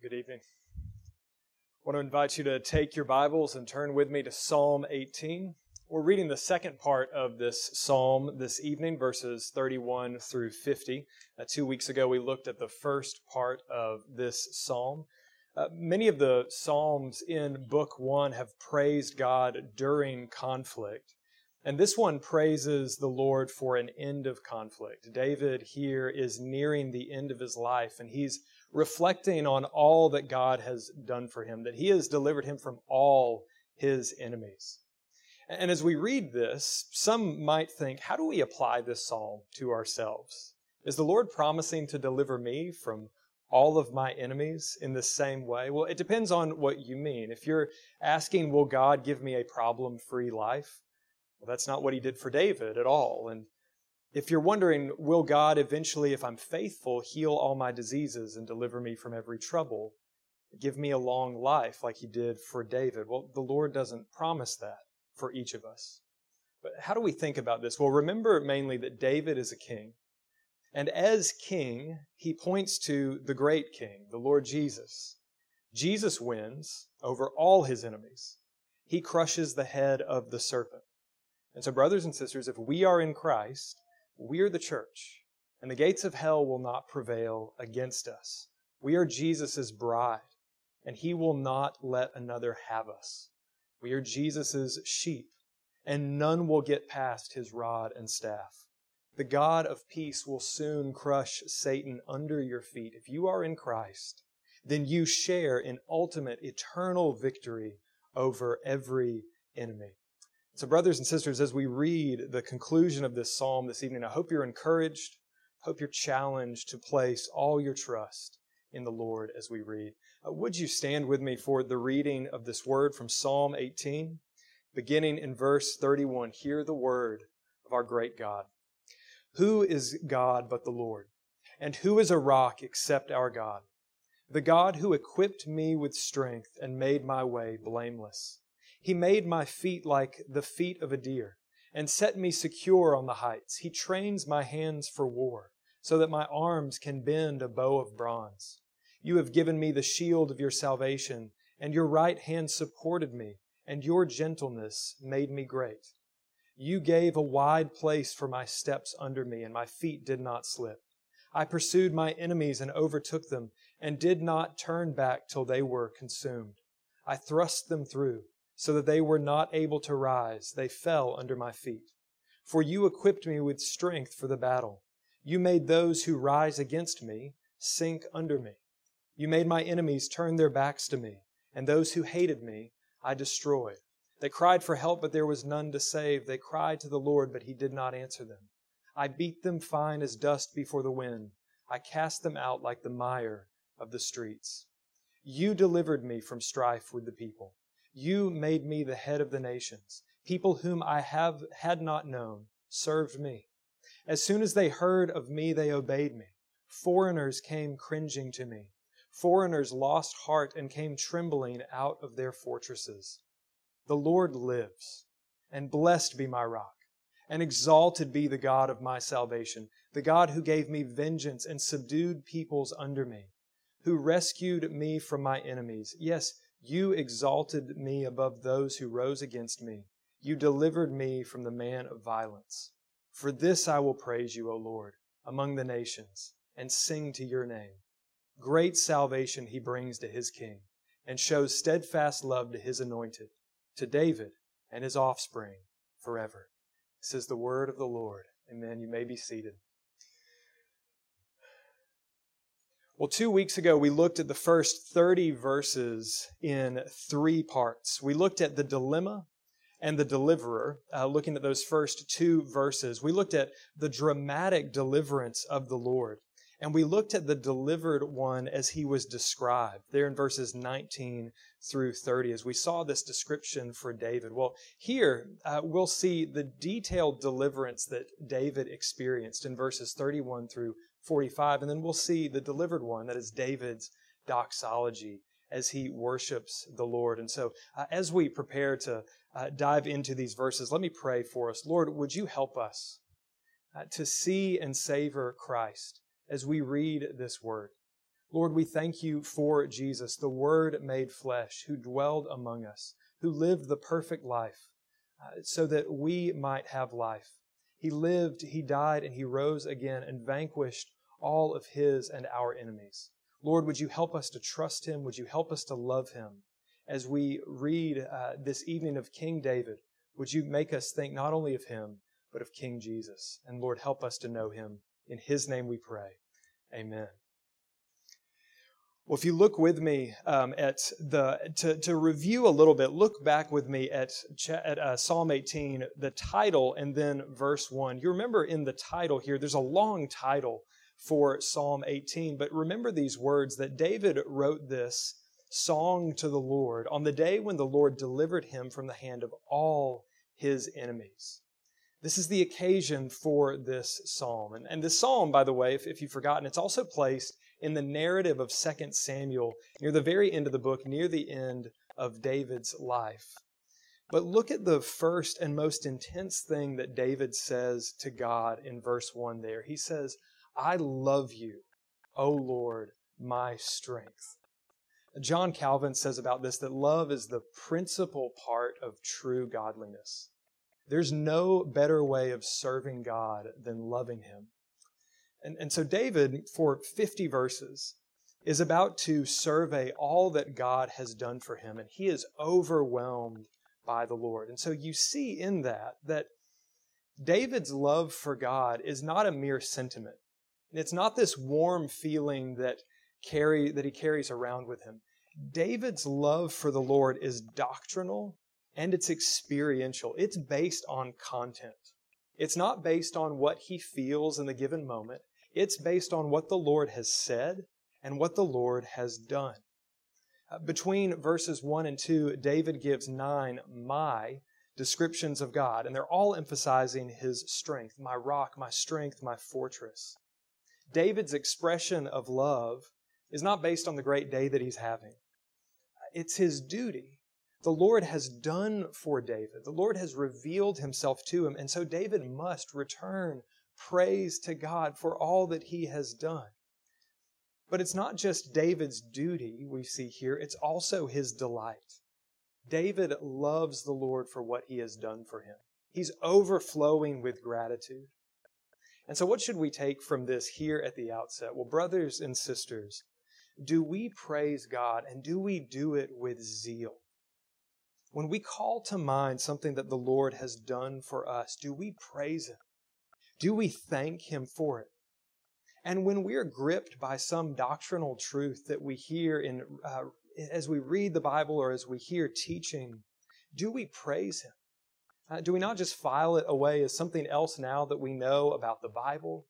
Good evening. I want to invite you to take your Bibles and turn with me to Psalm 18. We're reading the second part of this psalm this evening, verses 31 through 50. 2 weeks ago, we looked at the first part of this psalm. Many of the psalms in Book 1 have praised God during conflict. And this one praises the Lord for an end of conflict. David here is nearing the end of his life, and he's reflecting on all that God has done for him, that He has delivered him from all his enemies. And as we read this, some might think, how do we apply this psalm to ourselves? Is the Lord promising to deliver me from all of my enemies in the same way? Well, it depends on what you mean. If you're asking, will God give me a problem-free life? Well, that's not what He did for David at all. And if you're wondering, will God eventually, if I'm faithful, heal all my diseases and deliver me from every trouble, give me a long life like He did for David? Well, the Lord doesn't promise that for each of us. But how do we think about this? Well, remember mainly that David is a king. And as king, he points to the great king, the Lord Jesus. Jesus wins over all his enemies. He crushes the head of the serpent. And so, brothers and sisters, if we are in Christ, we're the church, and the gates of hell will not prevail against us. We are Jesus' bride, and He will not let another have us. We are Jesus' sheep, and none will get past His rod and staff. The God of peace will soon crush Satan under your feet. If you are in Christ, then you share in ultimate eternal victory over every enemy. So, brothers and sisters, as we read the conclusion of this psalm this evening, I hope you're encouraged, I hope you're challenged to place all your trust in the Lord as we read. Would you stand with me for the reading of this word from Psalm 18, beginning in verse 31. Hear the word of our great God. Who is God but the Lord? And who is a rock except our God? The God who equipped me with strength and made my way blameless. He made my feet like the feet of a deer and set me secure on the heights. He trains my hands for war so that my arms can bend a bow of bronze. You have given me the shield of your salvation, and your right hand supported me, and your gentleness made me great. You gave a wide place for my steps under me, and my feet did not slip. I pursued my enemies and overtook them, and did not turn back till they were consumed. I thrust them through, so that they were not able to rise. They fell under my feet. For you equipped me with strength for the battle. You made those who rise against me sink under me. You made my enemies turn their backs to me, and those who hated me I destroyed. They cried for help, but there was none to save. They cried to the Lord, but He did not answer them. I beat them fine as dust before the wind. I cast them out like the mire of the streets. You delivered me from strife with the people. You made me the head of the nations. People whom I had not known served me. As soon as they heard of me, they obeyed me. Foreigners came cringing to me. Foreigners lost heart and came trembling out of their fortresses. The Lord lives, and blessed be my rock, and exalted be the God of my salvation, the God who gave me vengeance and subdued peoples under me, who rescued me from my enemies. Yes, You exalted me above those who rose against me. You delivered me from the man of violence. For this I will praise You, O Lord, among the nations, and sing to Your name. Great salvation He brings to His king, and shows steadfast love to His anointed, to David and his offspring forever. This is the word of the Lord. Amen. You may be seated. Well, 2 weeks ago, we looked at the first 30 verses in three parts. We looked at the dilemma and the deliverer, looking at those first two verses. We looked at the dramatic deliverance of the Lord, and we looked at the delivered one as he was described there in verses 19 through 30, as we saw this description for David. Well, here we'll see the detailed deliverance that David experienced in verses 31 through 45, and then we'll see the delivered one, that is David's doxology as he worships the Lord. And so as we prepare to dive into these verses, let me pray for us. Lord, would You help us to see and savor Christ as we read this word? Lord, we thank you for Jesus, the Word made flesh, who dwelled among us, who lived the perfect life so that we might have life. He lived, He died, and He rose again and vanquished all of His and our enemies. Lord, would you help us to trust Him? Would you help us to love Him? As we read this evening of King David, would you make us think not only of him, but of King Jesus? And Lord, help us to know Him. In His name we pray. Amen. Well, if you look with me to review a little bit, look back with me at Psalm 18, the title, and then verse 1. You remember in the title here, there's a long title for Psalm 18, but remember these words that David wrote this song to the Lord on the day when the Lord delivered him from the hand of all his enemies. This is the occasion for this psalm. And this psalm, by the way, if you've forgotten, it's also placed in the narrative of 2 Samuel, near the very end of the book, near the end of David's life. But look at the first and most intense thing that David says to God in verse 1 there. He says, "I love you, O Lord, my strength." John Calvin says about this that love is the principal part of true godliness. There's no better way of serving God than loving Him. And so David, for 50 verses, is about to survey all that God has done for him, and he is overwhelmed by the Lord. And so you see in that David's love for God is not a mere sentiment. It's not this warm feeling that he carries around with him. David's love for the Lord is doctrinal and it's experiential. It's based on content. It's not based on what he feels in the given moment. It's based on what the Lord has said and what the Lord has done. Between verses 1 and 2, David gives 9 my descriptions of God, and they're all emphasizing His strength, my rock, my strength, my fortress. David's expression of love is not based on the great day that he's having. It's his duty. The Lord has done for David. The Lord has revealed Himself to him, and so David must return praise to God for all that He has done. But it's not just David's duty we see here, it's also his delight. David loves the Lord for what He has done for him. He's overflowing with gratitude. And so what should we take from this here at the outset? Well, brothers and sisters, do we praise God, and do we do it with zeal? When we call to mind something that the Lord has done for us, do we praise Him? Do we thank Him for it? And when we are gripped by some doctrinal truth that we hear as we read the Bible or as we hear teaching, do we praise Him? Do we not just file it away as something else now that we know about the Bible?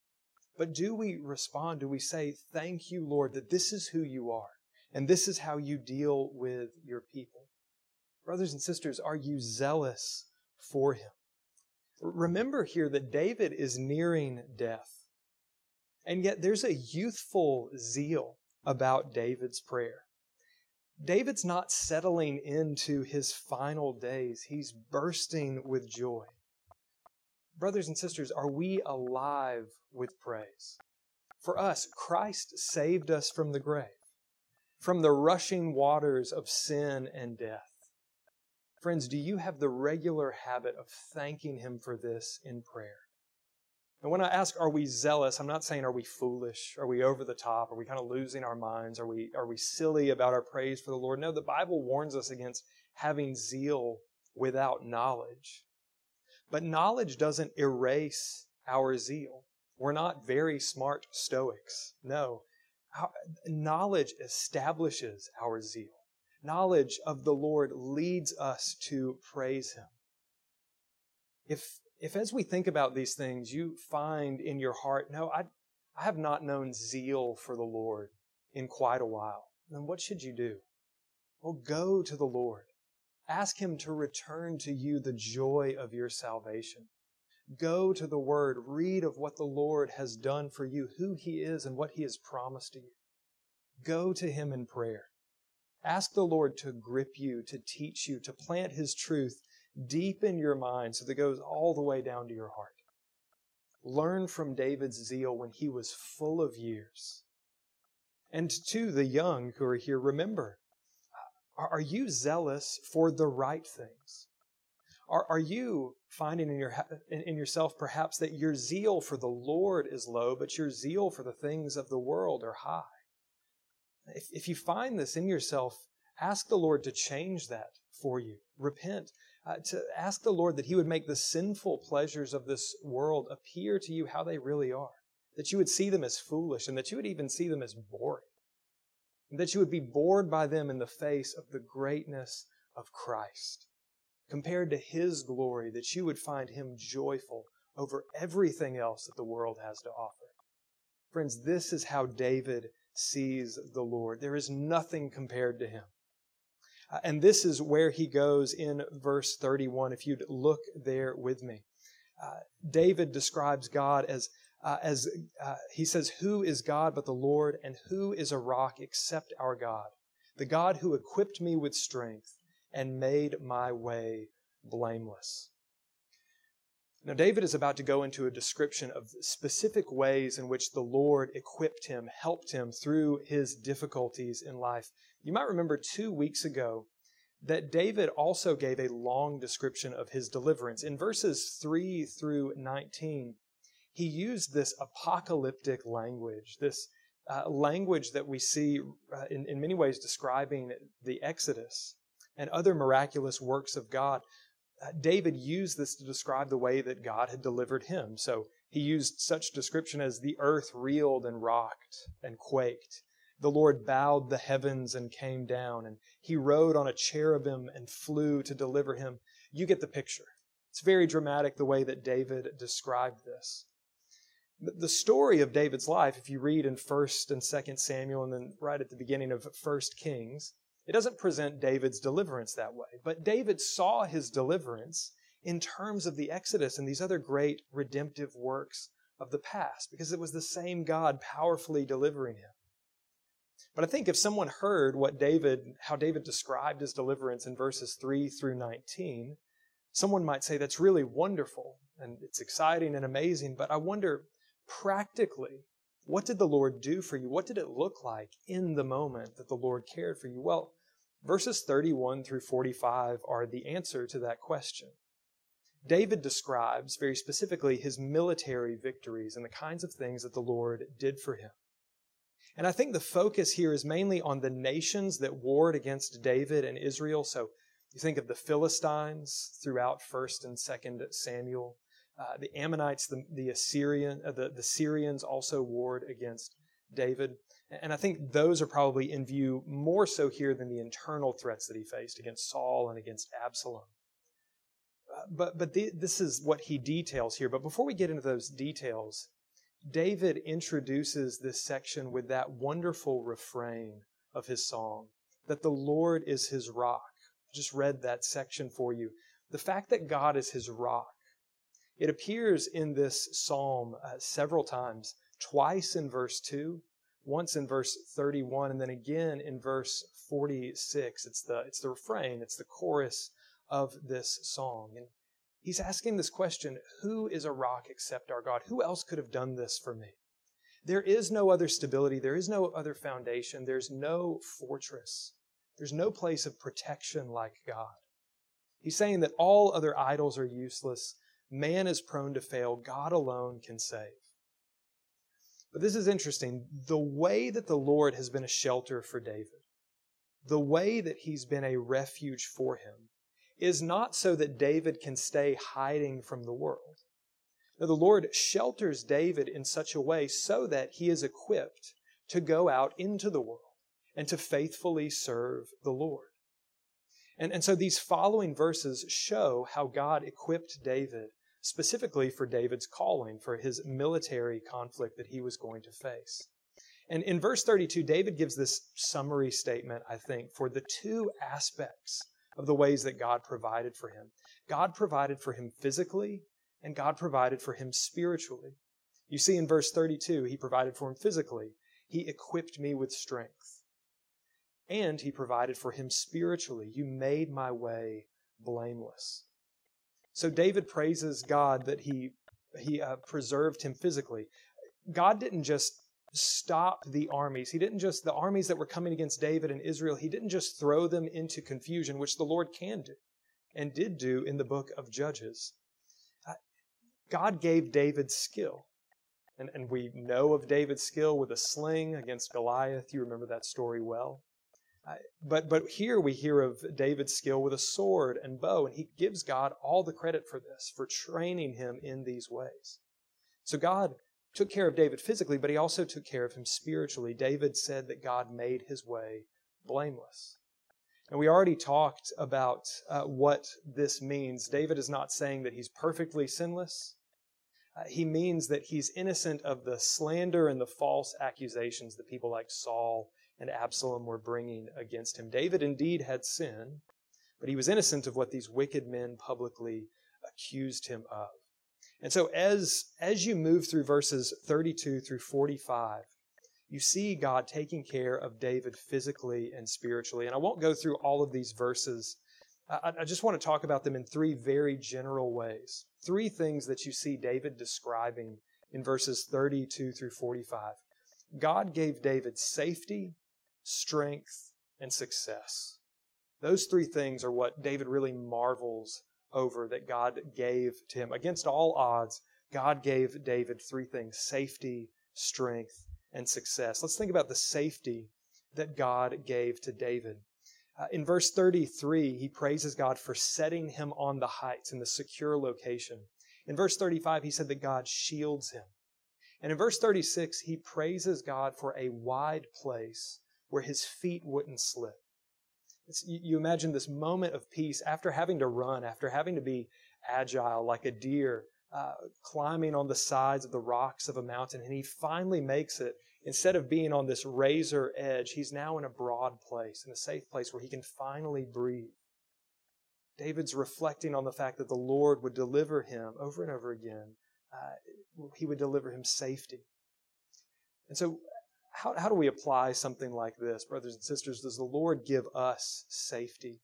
But do we respond? Do we say, "Thank you, Lord, that this is who you are, and this is how you deal with your people"? Brothers and sisters, are you zealous for Him? Remember here that David is nearing death, and yet there's a youthful zeal about David's prayer. David's not settling into his final days. He's bursting with joy. Brothers and sisters, are we alive with praise? For us, Christ saved us from the grave, from the rushing waters of sin and death. Friends, do you have the regular habit of thanking Him for this in prayer? And when I ask, are we zealous, I'm not saying are we foolish, are we over the top, are we kind of losing our minds, are we silly about our praise for the Lord? No, the Bible warns us against having zeal without knowledge. But knowledge doesn't erase our zeal. We're not very smart Stoics. No, knowledge establishes our zeal. Knowledge of the Lord leads us to praise Him. If as we think about these things, you find in your heart, no, I have not known zeal for the Lord in quite a while, then what should you do? Well, go to the Lord. Ask Him to return to you the joy of your salvation. Go to the Word. Read of what the Lord has done for you, who He is, and what He has promised to you. Go to Him in prayer. Ask the Lord to grip you, to teach you, to plant His truth deep in your mind so that it goes all the way down to your heart. Learn from David's zeal when he was full of years. And to the young who are here, remember, are you zealous for the right things? Are you finding in yourself perhaps that your zeal for the Lord is low, but your zeal for the things of the world are high? If you find this in yourself, ask the Lord to change that for you. Repent. To ask the Lord that He would make the sinful pleasures of this world appear to you how they really are. That you would see them as foolish, and that you would even see them as boring. And that you would be bored by them in the face of the greatness of Christ. Compared to His glory, that you would find Him joyful over everything else that the world has to offer. Friends, this is how David sees the Lord. There is nothing compared to Him. And this is where he goes in verse 31, if you'd look there with me. David describes God as he says, "Who is God but the Lord, and who is a rock except our God? The God who equipped me with strength and made my way blameless." Now, David is about to go into a description of specific ways in which the Lord equipped him, helped him through his difficulties in life. You might remember 2 weeks ago that David also gave a long description of his deliverance. In verses 3 through 19, he used this apocalyptic language, this language that we see in many ways describing the Exodus and other miraculous works of God. David used this to describe the way that God had delivered him. So he used such description as the earth reeled and rocked and quaked. The Lord bowed the heavens and came down, and He rode on a cherubim and flew to deliver him. You get the picture. It's very dramatic the way that David described this. The story of David's life, if you read in 1 and 2 Samuel and then right at the beginning of 1 Kings, it doesn't present David's deliverance that way, but David saw his deliverance in terms of the Exodus and these other great redemptive works of the past, because it was the same God powerfully delivering him. But I think if someone heard how David described his deliverance in verses 3 through 19, someone might say, that's really wonderful, and it's exciting and amazing, but I wonder, practically, what did the Lord do for you? What did it look like in the moment that the Lord cared for you? Well, verses 31 through 45 are the answer to that question. David describes very specifically his military victories and the kinds of things that the Lord did for him. And I think the focus here is mainly on the nations that warred against David and Israel. So you think of the Philistines throughout 1 and 2 Samuel. The Ammonites, the Syrians also warred against David. And I think those are probably in view more so here than the internal threats that he faced against Saul and against Absalom. This is what he details here. But before we get into those details, David introduces this section with that wonderful refrain of his song, that the Lord is his rock. I just read that section for you. The fact that God is his rock, it appears in this psalm several times, twice in verse 2, once in verse 31, and then again in verse 46. It's the refrain, it's the chorus of this song. And he's asking this question, who is a rock except our God? Who else could have done this for me? There is no other stability. There is no other foundation. There's no fortress. There's no place of protection like God. He's saying that all other idols are useless. Man is prone to fail. God alone can save. But this is interesting. The way that the Lord has been a shelter for David, the way that He's been a refuge for him, is not so that David can stay hiding from the world. Now, the Lord shelters David in such a way so that he is equipped to go out into the world and to faithfully serve the Lord. And so these following verses show how God equipped David specifically for David's calling, for his military conflict that he was going to face. And in verse 32, David gives this summary statement, I think, for the two aspects of the ways that God provided for him. God provided for him physically, and God provided for him spiritually. You see in verse 32, He provided for him physically. He equipped me with strength. And He provided for him spiritually. You made my way blameless. So David praises God that He preserved him physically. God didn't just stop the armies. He didn't just, the armies that were coming against David and Israel, he didn't just throw them into confusion, which the Lord can do and did do in the book of Judges. God gave David skill. And we know of David's skill with a sling against Goliath. You remember that story well. But here we hear of David's skill with a sword and bow, and he gives God all the credit for this, for training him in these ways. So God took care of David physically, but he also took care of him spiritually. David said that God made his way blameless. And we already talked about what this means. David is not saying that he's perfectly sinless. He means that he's innocent of the slander and the false accusations that people like Saul and Absalom were bringing against him. David indeed had sin, but he was innocent of what these wicked men publicly accused him of. And so as you move through verses 32 through 45, you see God taking care of David physically and spiritually. And I won't go through all of these verses. I just want to talk about them in three very general ways. Three things that you see David describing in verses 32 through 45. God gave David safety, strength, and success. Those three things are what David really marvels over that God gave to him. Against all odds, God gave David three things: safety, strength, and success. Let's think about the safety that God gave to David. In verse 33, he praises God for setting him on the heights in the secure location. In verse 35, he said that God shields him. And in verse 36, he praises God for a wide place where his feet wouldn't slip. You imagine this moment of peace after having to run, after having to be agile like a deer, climbing on the sides of the rocks of a mountain, and he finally makes it. Instead of being on this razor edge, he's now in a broad place, in a safe place where he can finally breathe. David's reflecting on the fact that the Lord would deliver him over and over again. He would deliver him safety. And so how do we apply something like this? Brothers and sisters, does the Lord give us safety?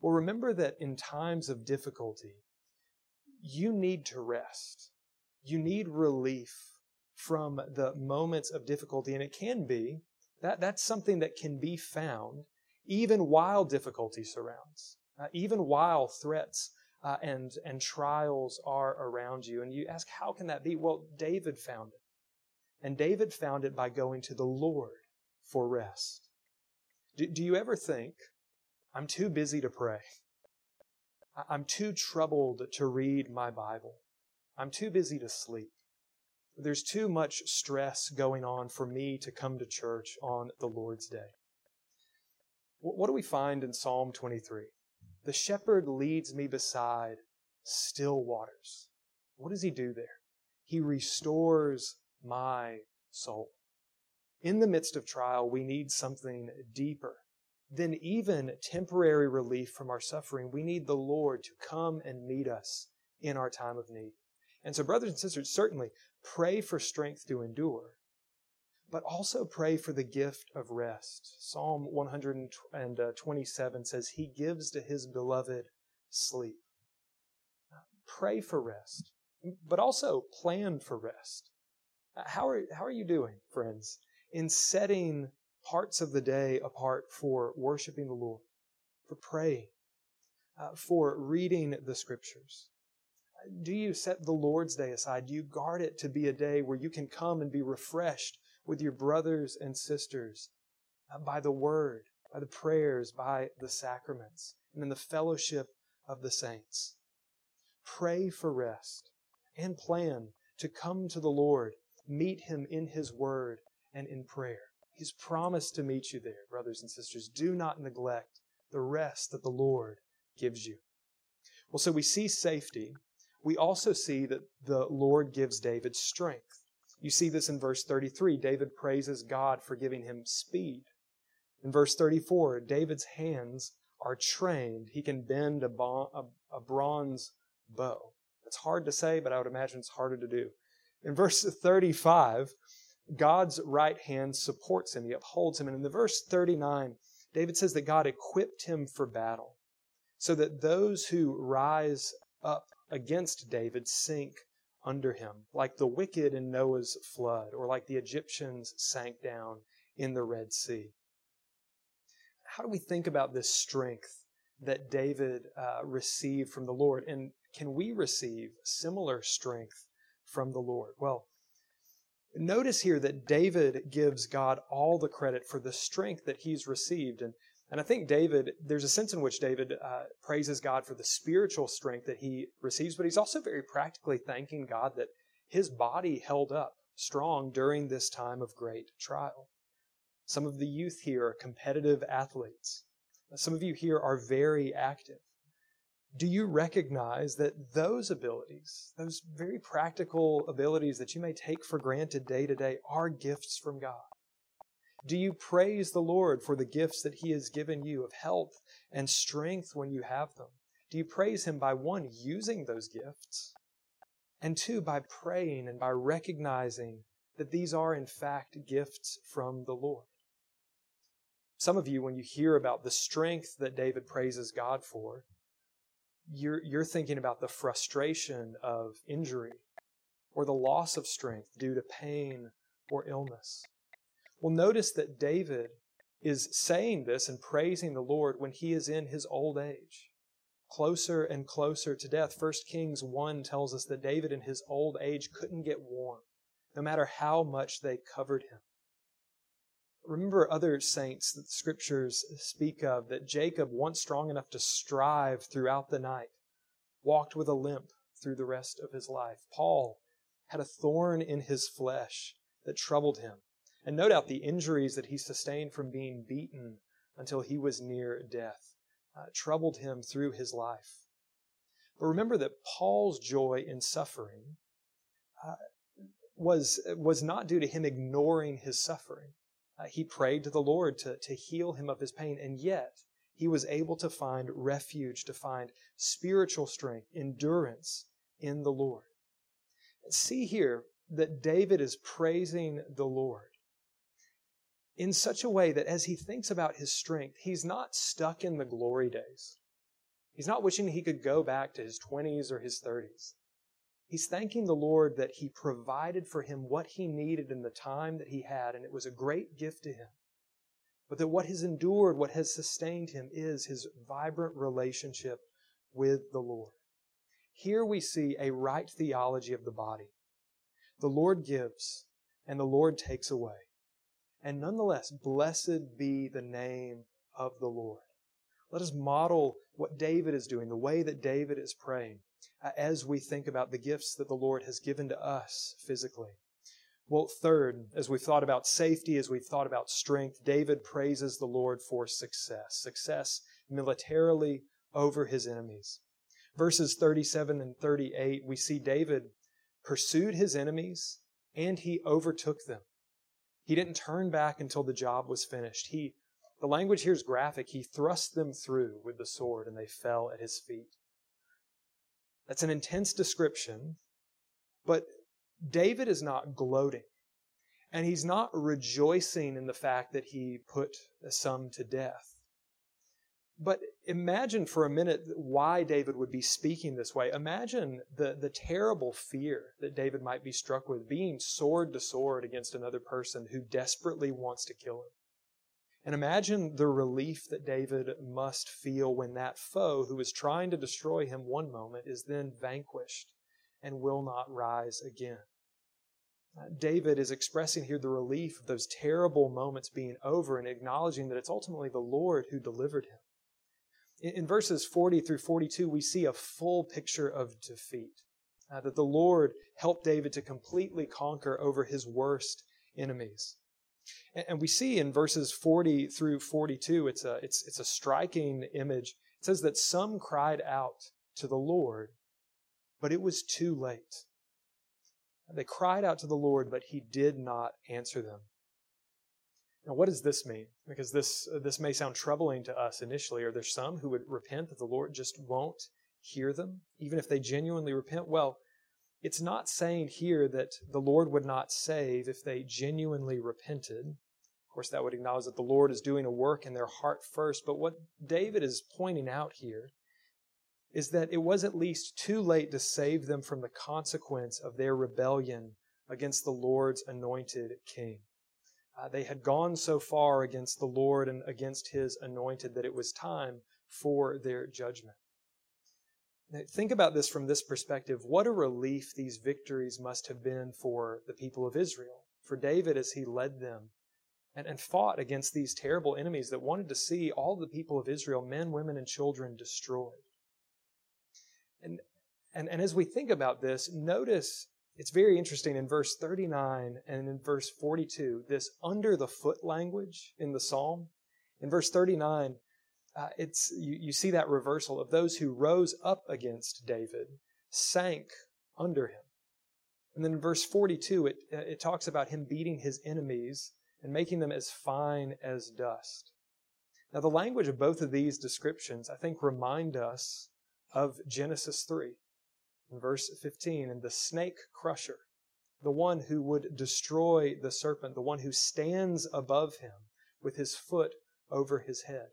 Well, remember that in times of difficulty, you need to rest. You need relief from the moments of difficulty. And it can be, that's something that can be found even while difficulty surrounds, even while threats and trials are around you. And you ask, how can that be? Well, David found it. And David found it by going to the Lord for rest. Do you ever think, I'm too busy to pray? I'm too troubled to read my Bible. I'm too busy to sleep. There's too much stress going on for me to come to church on the Lord's day. What do we find in Psalm 23? The shepherd leads me beside still waters. What does he do there? He restores my soul. In the midst of trial, we need something deeper than even temporary relief from our suffering. We need the Lord to come and meet us in our time of need. And so, brothers and sisters, certainly pray for strength to endure, but also pray for the gift of rest. Psalm 127 says, He gives to His beloved sleep. Pray for rest, but also plan for rest. How are you doing, friends, in setting parts of the day apart for worshiping the Lord, for praying, for reading the Scriptures? Do you set the Lord's Day aside? Do you guard it to be a day where you can come and be refreshed with your brothers and sisters by the Word, by the prayers, by the sacraments, and in the fellowship of the saints? Pray for rest and plan to come to the Lord, meet Him in His Word and in prayer. He's promised to meet you there, brothers and sisters. Do not neglect the rest that the Lord gives you. Well, so we see safety. We also see that the Lord gives David strength. You see this in verse 33. David praises God for giving him speed. In verse 34, David's hands are trained. He can bend a bronze bow. That's hard to say, but I would imagine it's harder to do. In verse 35, God's right hand supports him. He upholds him. And in the verse 39, David says that God equipped him for battle so that those who rise up against David sink under him, like the wicked in Noah's flood, or like the Egyptians sank down in the Red Sea. How do we think about this strength that David received from the Lord? And can we receive similar strength from the Lord? Well, notice here that David gives God all the credit for the strength that he's received. And I think there's a sense in which David praises God for the spiritual strength that he receives, but he's also very practically thanking God that his body held up strong during this time of great trial. Some of the youth here are competitive athletes. Some of you here are very active. Do you recognize that those abilities, those very practical abilities that you may take for granted day to day, are gifts from God? Do you praise the Lord for the gifts that He has given you of health and strength when you have them? Do you praise Him by, one, using those gifts, and two, by praying and by recognizing that these are, in fact, gifts from the Lord? Some of you, when you hear about the strength that David praises God for, you're thinking about the frustration of injury or the loss of strength due to pain or illness. Well, notice that David is saying this and praising the Lord when he is in his old age, closer and closer to death. 1 Kings 1 tells us that David in his old age couldn't get warm, no matter how much they covered him. Remember other saints that the Scriptures speak of, that Jacob, once strong enough to strive throughout the night, walked with a limp through the rest of his life. Paul had a thorn in his flesh that troubled him, and no doubt the injuries that he sustained from being beaten until he was near death troubled him through his life. But remember that Paul's joy in suffering was not due to him ignoring his suffering. He prayed to the Lord to heal him of his pain, and yet he was able to find refuge, to find spiritual strength, endurance in the Lord. See here that David is praising the Lord in such a way that as he thinks about his strength, he's not stuck in the glory days. He's not wishing he could go back to his 20s or his 30s. He's thanking the Lord that He provided for him what he needed in the time that he had, and it was a great gift to him. But that what has endured, what has sustained him, is his vibrant relationship with the Lord. Here we see a right theology of the body. The Lord gives, and the Lord takes away. And nonetheless, blessed be the name of the Lord. Let us model what David is doing, the way that David is praying, as we think about the gifts that the Lord has given to us physically. Well, third, as we've thought about safety, as we've thought about strength, David praises the Lord for success. Success militarily over his enemies. Verses 37 and 38, we see David pursued his enemies and he overtook them. He didn't turn back until the job was finished. The language here is graphic. He thrust them through with the sword and they fell at his feet. That's an intense description, but David is not gloating, and he's not rejoicing in the fact that he put some to death. But imagine for a minute why David would be speaking this way. Imagine the terrible fear that David might be struck with, being sword to sword against another person who desperately wants to kill him. And imagine the relief that David must feel when that foe who is trying to destroy him one moment is then vanquished and will not rise again. David is expressing here the relief of those terrible moments being over and acknowledging that it's ultimately the Lord who delivered him. In verses 40 through 42, we see a full picture of defeat, that the Lord helped David to completely conquer over his worst enemies. And we see in verses 40 through 42, it's a striking image. It says that some cried out to the Lord, but it was too late. They cried out to the Lord, but He did not answer them. Now, what does this mean? Because this may sound troubling to us initially. Are there some who would repent that the Lord just won't hear them, even if they genuinely repent? Well, it's not saying here that the Lord would not save if they genuinely repented. Of course, that would acknowledge that the Lord is doing a work in their heart first. But what David is pointing out here is that it was at least too late to save them from the consequence of their rebellion against the Lord's anointed king. They had gone so far against the Lord and against his anointed that it was time for their judgment. Now, think about this from this perspective. What a relief these victories must have been for the people of Israel, for David as he led them and fought against these terrible enemies that wanted to see all the people of Israel, men, women, and children, destroyed. And as we think about this, notice it's very interesting in verse 39 and in verse 42, this under the foot language in the psalm. In verse 39, you see that reversal of those who rose up against David sank under him. And then in verse 42, it talks about him beating his enemies and making them as fine as dust. Now, the language of both of these descriptions, I think, remind us of Genesis 3, in verse 15, and the snake crusher, the one who would destroy the serpent, the one who stands above him with his foot over his head.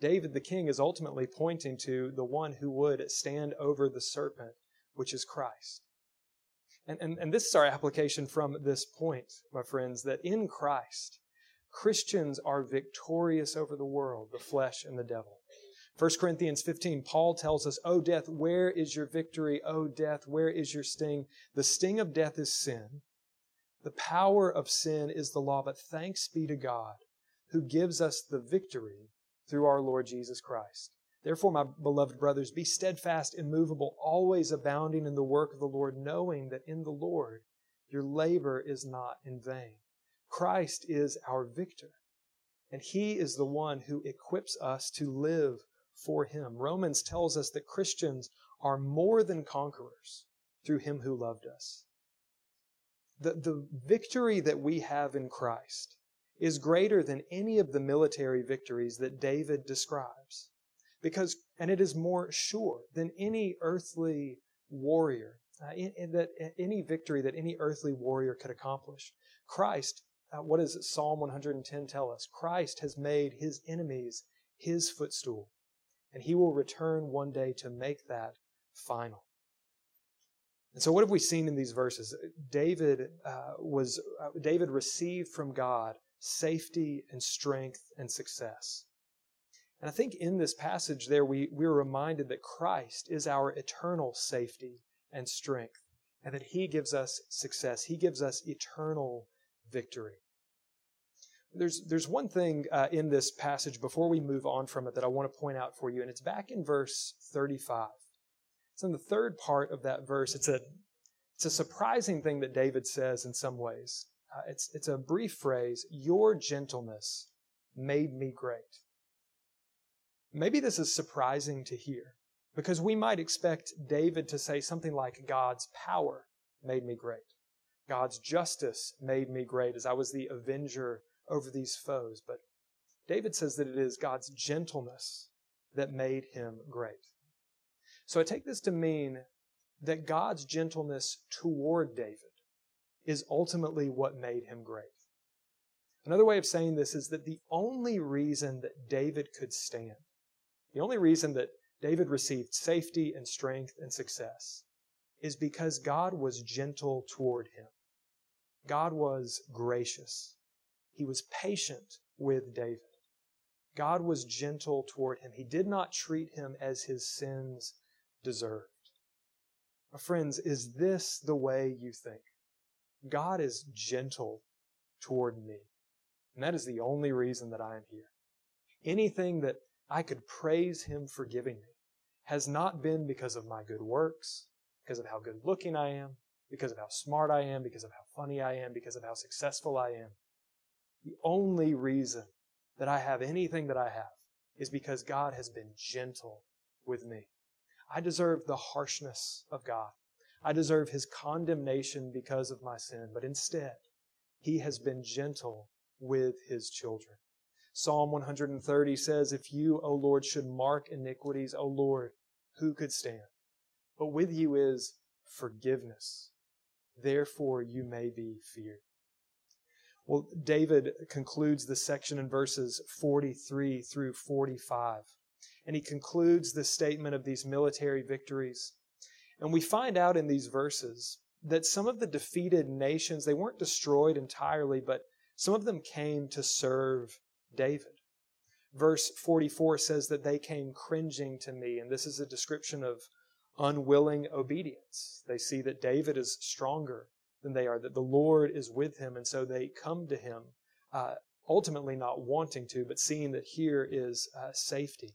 David the king is ultimately pointing to the one who would stand over the serpent, which is Christ. And this is our application from this point, my friends, that in Christ, Christians are victorious over the world, the flesh, and the devil. 1 Corinthians 15, Paul tells us, "O death, where is your victory? O death, where is your sting?" The sting of death is sin. The power of sin is the law, but thanks be to God who gives us the victory through our Lord Jesus Christ. Therefore, my beloved brothers, be steadfast, immovable, always abounding in the work of the Lord, knowing that in the Lord your labor is not in vain. Christ is our victor, and he is the one who equips us to live for him. Romans tells us that Christians are more than conquerors through him who loved us. The victory that we have in Christ is greater than any of the military victories that David describes. And it is more sure than any earthly warrior, any victory that any earthly warrior could accomplish. Christ, what does Psalm 110 tell us? Christ has made his enemies his footstool, and he will return one day to make that final. And so what have we seen in these verses? David received from God safety and strength and success. And I think in this passage there, we're reminded that Christ is our eternal safety and strength, and that he gives us success. He gives us eternal victory. There's one thing in this passage before we move on from it that I want to point out for you, and it's back in verse 35. It's in the third part of that verse. It's a surprising thing that David says in some ways. It's a brief phrase, "Your gentleness made me great." Maybe this is surprising to hear, because we might expect David to say something like, "God's power made me great. God's justice made me great as I was the avenger over these foes." But David says that it is God's gentleness that made him great. So I take this to mean that God's gentleness toward David is ultimately what made him great. Another way of saying this is that the only reason that David could stand, the only reason that David received safety and strength and success, is because God was gentle toward him. God was gracious. He was patient with David. God was gentle toward him. He did not treat him as his sins deserved. My friends, is this the way you think? God is gentle toward me, and that is the only reason that I am here. Anything that I could praise him for giving me has not been because of my good works, because of how good looking I am, because of how smart I am, because of how funny I am, because of how successful I am. The only reason that I have anything that I have is because God has been gentle with me. I deserve the harshness of God. I deserve his condemnation because of my sin, but instead, he has been gentle with his children. Psalm 130 says, "If you, O Lord, should mark iniquities, O Lord, who could stand? But with you is forgiveness. Therefore you may be feared." Well, David concludes this section in verses 43 through 45 And he concludes this statement of these military victories. And we find out in these verses that some of the defeated nations, they weren't destroyed entirely, but some of them came to serve David. Verse 44 says that they came cringing to me, and this is a description of unwilling obedience. They see that David is stronger than they are, that the Lord is with him, and so they come to him, ultimately not wanting to, but seeing that here is safety.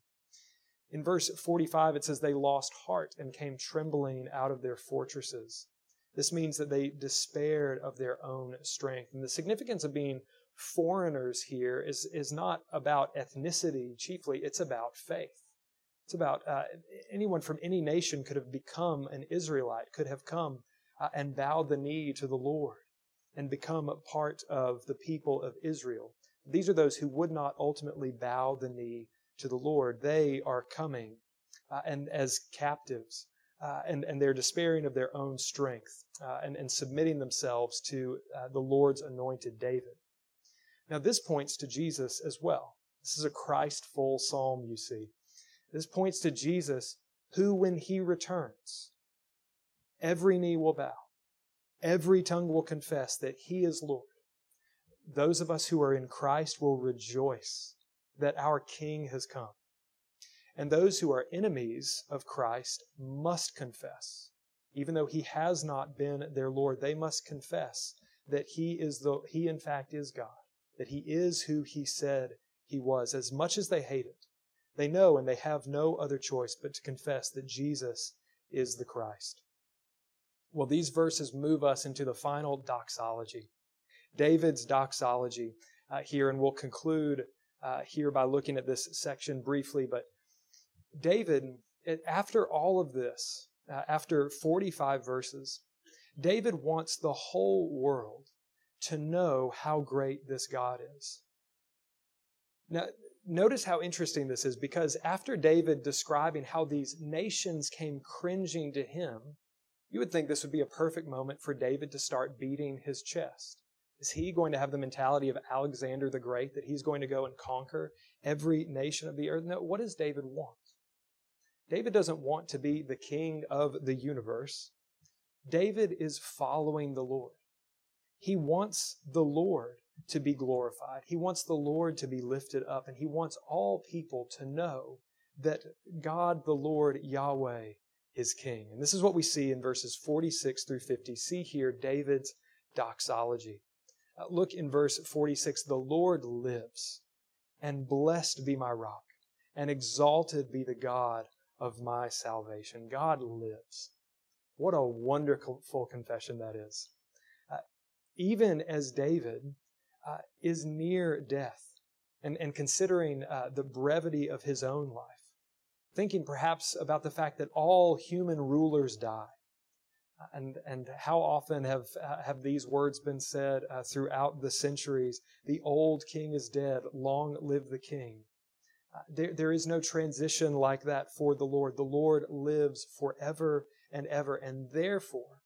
In verse 45, it says they lost heart and came trembling out of their fortresses. This means that they despaired of their own strength. And the significance of being foreigners here is not about ethnicity chiefly, it's about faith. It's about anyone from any nation could have become an Israelite, could have come and bowed the knee to the Lord and become a part of the people of Israel. These are those who would not ultimately bow the knee to the Lord. They are coming and as captives. And they're despairing of their own strength and submitting themselves to the Lord's anointed David. Now, this points to Jesus as well. This is a Christ-full psalm, you see. This points to Jesus, who, when he returns, every knee will bow, every tongue will confess that he is Lord. Those of us who are in Christ will rejoice that our King has come. And those who are enemies of Christ must confess. Even though he has not been their Lord, they must confess that he in fact is God, that he is who he said he was. As much as they hate it, they know and they have no other choice but to confess that Jesus is the Christ. Well, these verses move us into the final doxology, David's doxology here, and we'll conclude here by looking at this section briefly, but David, after all of this, after 45 verses, David wants the whole world to know how great this God is. Now, notice how interesting this is, because after David describing how these nations came cringing to him, you would think this would be a perfect moment for David to start beating his chest. Is he going to have the mentality of Alexander the Great, that he's going to go and conquer every nation of the earth? No, what does David want? David doesn't want to be the king of the universe. David is following the Lord. He wants the Lord to be glorified. He wants the Lord to be lifted up, and he wants all people to know that God, the Lord, Yahweh, is king. And this is what we see in verses 46 through 50. See here David's doxology. Look in verse 46, the Lord lives, and blessed be my rock, and exalted be the God of my salvation. God lives. What a wonderful confession that is. Even as David is near death and considering the brevity of his own life, thinking perhaps about the fact that all human rulers die, and how often have these words been said throughout the centuries, the old king is dead, long live the king. There is no transition like that for the Lord. The Lord lives forever and ever, and therefore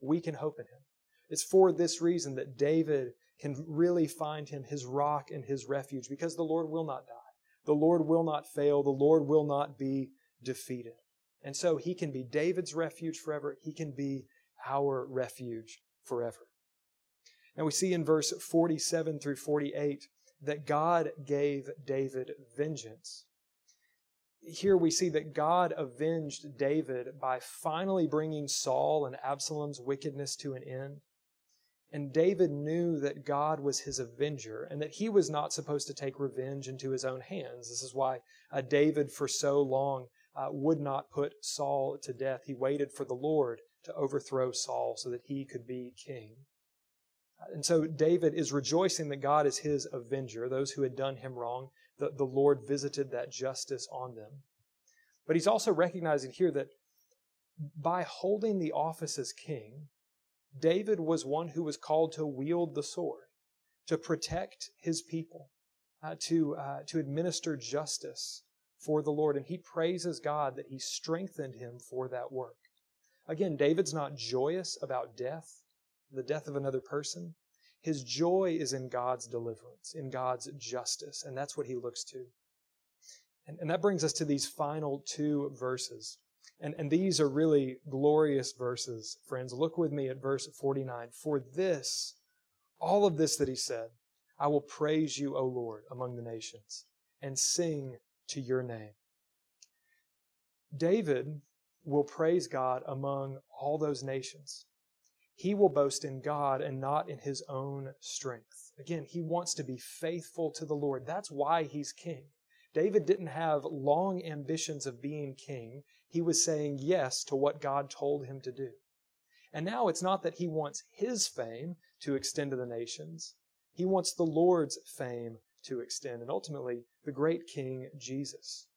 we can hope in him. It's for this reason that David can really find him, his rock and his refuge, because the Lord will not die. The Lord will not fail. The Lord will not be defeated. And so he can be David's refuge forever. He can be our refuge forever. And we see in verse 47 through 48, that God gave David vengeance. Here we see that God avenged David by finally bringing Saul and Absalom's wickedness to an end. And David knew that God was his avenger and that he was not supposed to take revenge into his own hands. This is why David for so long would not put Saul to death. He waited for the Lord to overthrow Saul so that he could be king. And so David is rejoicing that God is his avenger. Those who had done him wrong, the Lord visited that justice on them. But he's also recognizing here that by holding the office as king, David was one who was called to wield the sword, to protect his people, to administer justice for the Lord. And he praises God that he strengthened him for that work. Again, David's not joyous about death, the death of another person. His joy is in God's deliverance, in God's justice, and that's what he looks to. And that brings us to these final two verses. And these are really glorious verses, friends. Look with me at verse 49. For this, all of this that he said, I will praise you, O Lord, among the nations, and sing to your name. David will praise God among all those nations. He will boast in God and not in his own strength. Again, he wants to be faithful to the Lord. That's why he's king. David didn't have long ambitions of being king. He was saying yes to what God told him to do. And now it's not that he wants his fame to extend to the nations. He wants the Lord's fame to extend, and ultimately the great King Jesus.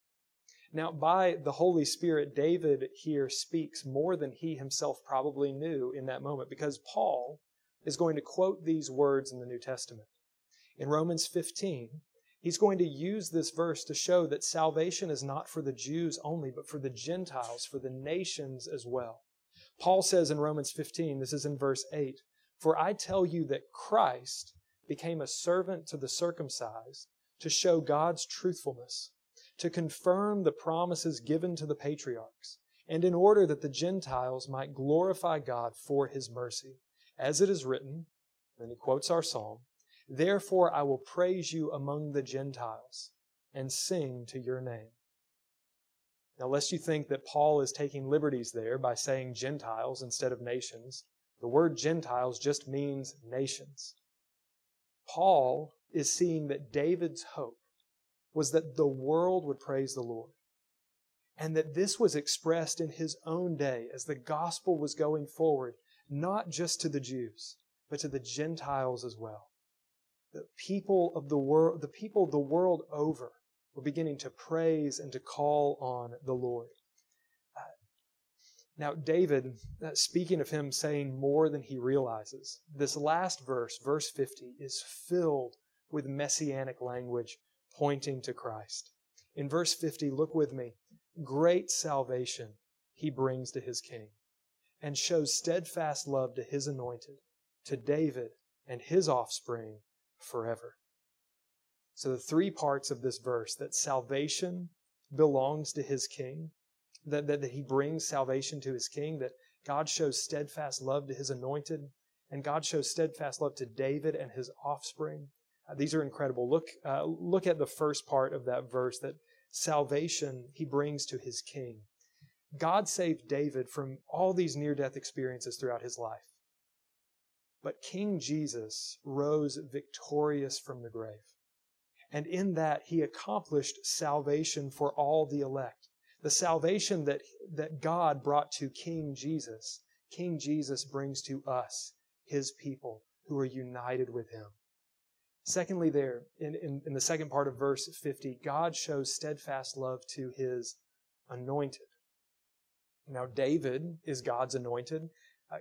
Now, by the Holy Spirit, David here speaks more than he himself probably knew in that moment, because Paul is going to quote these words in the New Testament. In Romans 15, he's going to use this verse to show that salvation is not for the Jews only, but for the Gentiles, for the nations as well. Paul says in Romans 15, this is in verse 8, for I tell you that Christ became a servant to the circumcised to show God's truthfulness, to confirm the promises given to the patriarchs, and in order that the Gentiles might glorify God for his mercy. As it is written, and he quotes our psalm, therefore I will praise you among the Gentiles and sing to your name. Now, lest you think that Paul is taking liberties there by saying Gentiles instead of nations, the word Gentiles just means nations. Paul is seeing that David's hope was that the world would praise the Lord, and that this was expressed in his own day as the gospel was going forward, not just to the Jews, but to the Gentiles as well. The people of the world, the people the world over, were beginning to praise and to call on the Lord. Now, David, speaking of him saying more than he realizes, this last verse, verse 50, is filled with messianic language pointing to Christ. In verse 50, look with me, great salvation he brings to his king and shows steadfast love to his anointed, to David and his offspring forever. So the three parts of this verse, that salvation belongs to his king, that he brings salvation to his king, that God shows steadfast love to his anointed, and God shows steadfast love to David and his offspring. These are incredible. Look at the first part of that verse, that salvation he brings to his king. God saved David from all these near-death experiences throughout his life. But King Jesus rose victorious from the grave. And in that, he accomplished salvation for all the elect. The salvation that God brought to King Jesus brings to us, his people, who are united with him. Secondly, there, in the second part of verse 50, God shows steadfast love to his anointed. Now, David is God's anointed.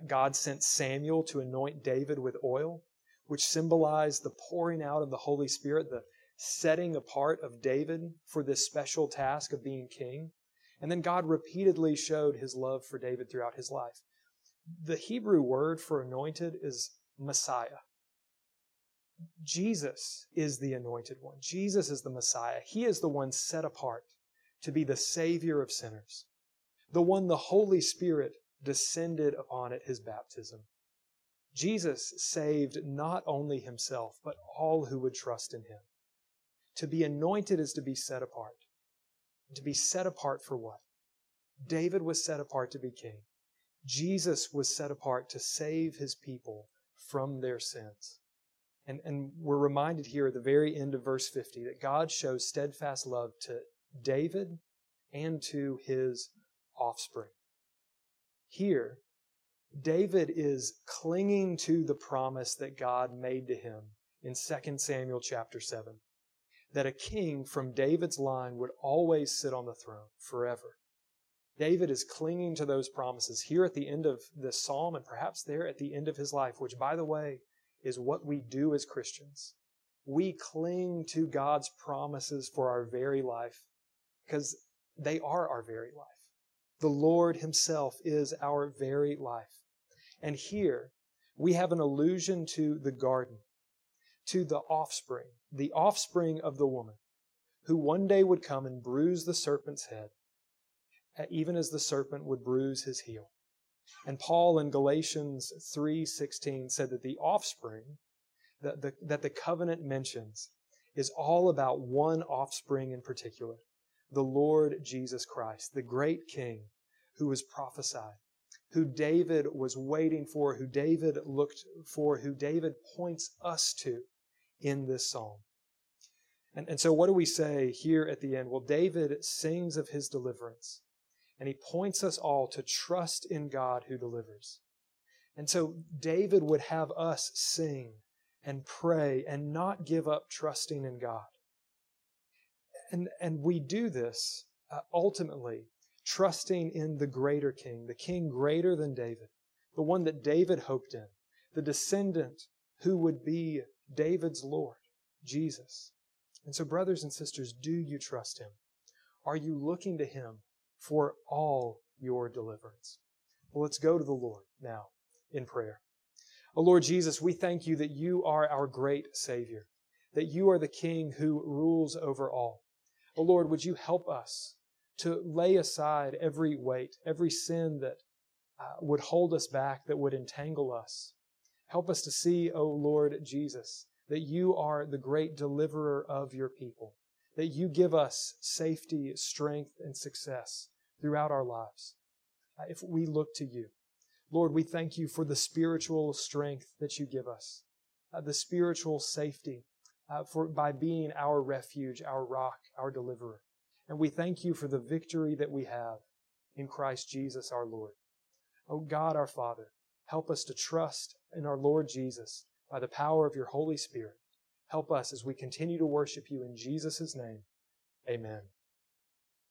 God sent Samuel to anoint David with oil, which symbolized the pouring out of the Holy Spirit, the setting apart of David for this special task of being king. And then God repeatedly showed his love for David throughout his life. The Hebrew word for anointed is Messiah. Jesus is the anointed one. Jesus is the Messiah. He is the one set apart to be the Savior of sinners, the one the Holy Spirit descended upon at his baptism. Jesus saved not only himself, but all who would trust in him. To be anointed is to be set apart. To be set apart for what? David was set apart to be king. Jesus was set apart to save his people from their sins. And we're reminded here at the very end of verse 50 that God shows steadfast love to David and to his offspring. Here, David is clinging to the promise that God made to him in 2 Samuel chapter 7, that a king from David's line would always sit on the throne forever. David is clinging to those promises here at the end of this psalm, and perhaps there at the end of his life, which, by the way, is what we do as Christians. We cling to God's promises for our very life because they are our very life. The Lord himself is our very life. And here we have an allusion to the garden, to the offspring of the woman who one day would come and bruise the serpent's head, even as the serpent would bruise his heel. And Paul in Galatians 3:16 said that the offspring that the covenant mentions is all about one offspring in particular, the Lord Jesus Christ, the great King who was prophesied, who David was waiting for, who David looked for, who David points us to in this psalm. And so what do we say here at the end? Well, David sings of his deliverance, and he points us all to trust in God who delivers. And so David would have us sing and pray and not give up trusting in God. And we do this ultimately trusting in the greater King, the King greater than David, the one that David hoped in, the descendant who would be David's Lord, Jesus. And so, brothers and sisters, do you trust Him? Are you looking to Him for all your deliverance? Well, let's go to the Lord now in prayer. Oh, Lord Jesus, we thank You that You are our great Savior, that You are the King who rules over all. Oh, Lord, would You help us to lay aside every weight, every sin that would hold us back, that would entangle us. Help us to see, O Lord Jesus, that You are the great deliverer of Your people, that You give us safety, strength, and success throughout our lives if we look to You. Lord, we thank You for the spiritual strength that You give us, the spiritual safety by being our refuge, our rock, our deliverer. And we thank You for the victory that we have in Christ Jesus our Lord. O God, our Father, help us to trust in our Lord Jesus by the power of Your Holy Spirit. Help us as we continue to worship You in Jesus' name. Amen.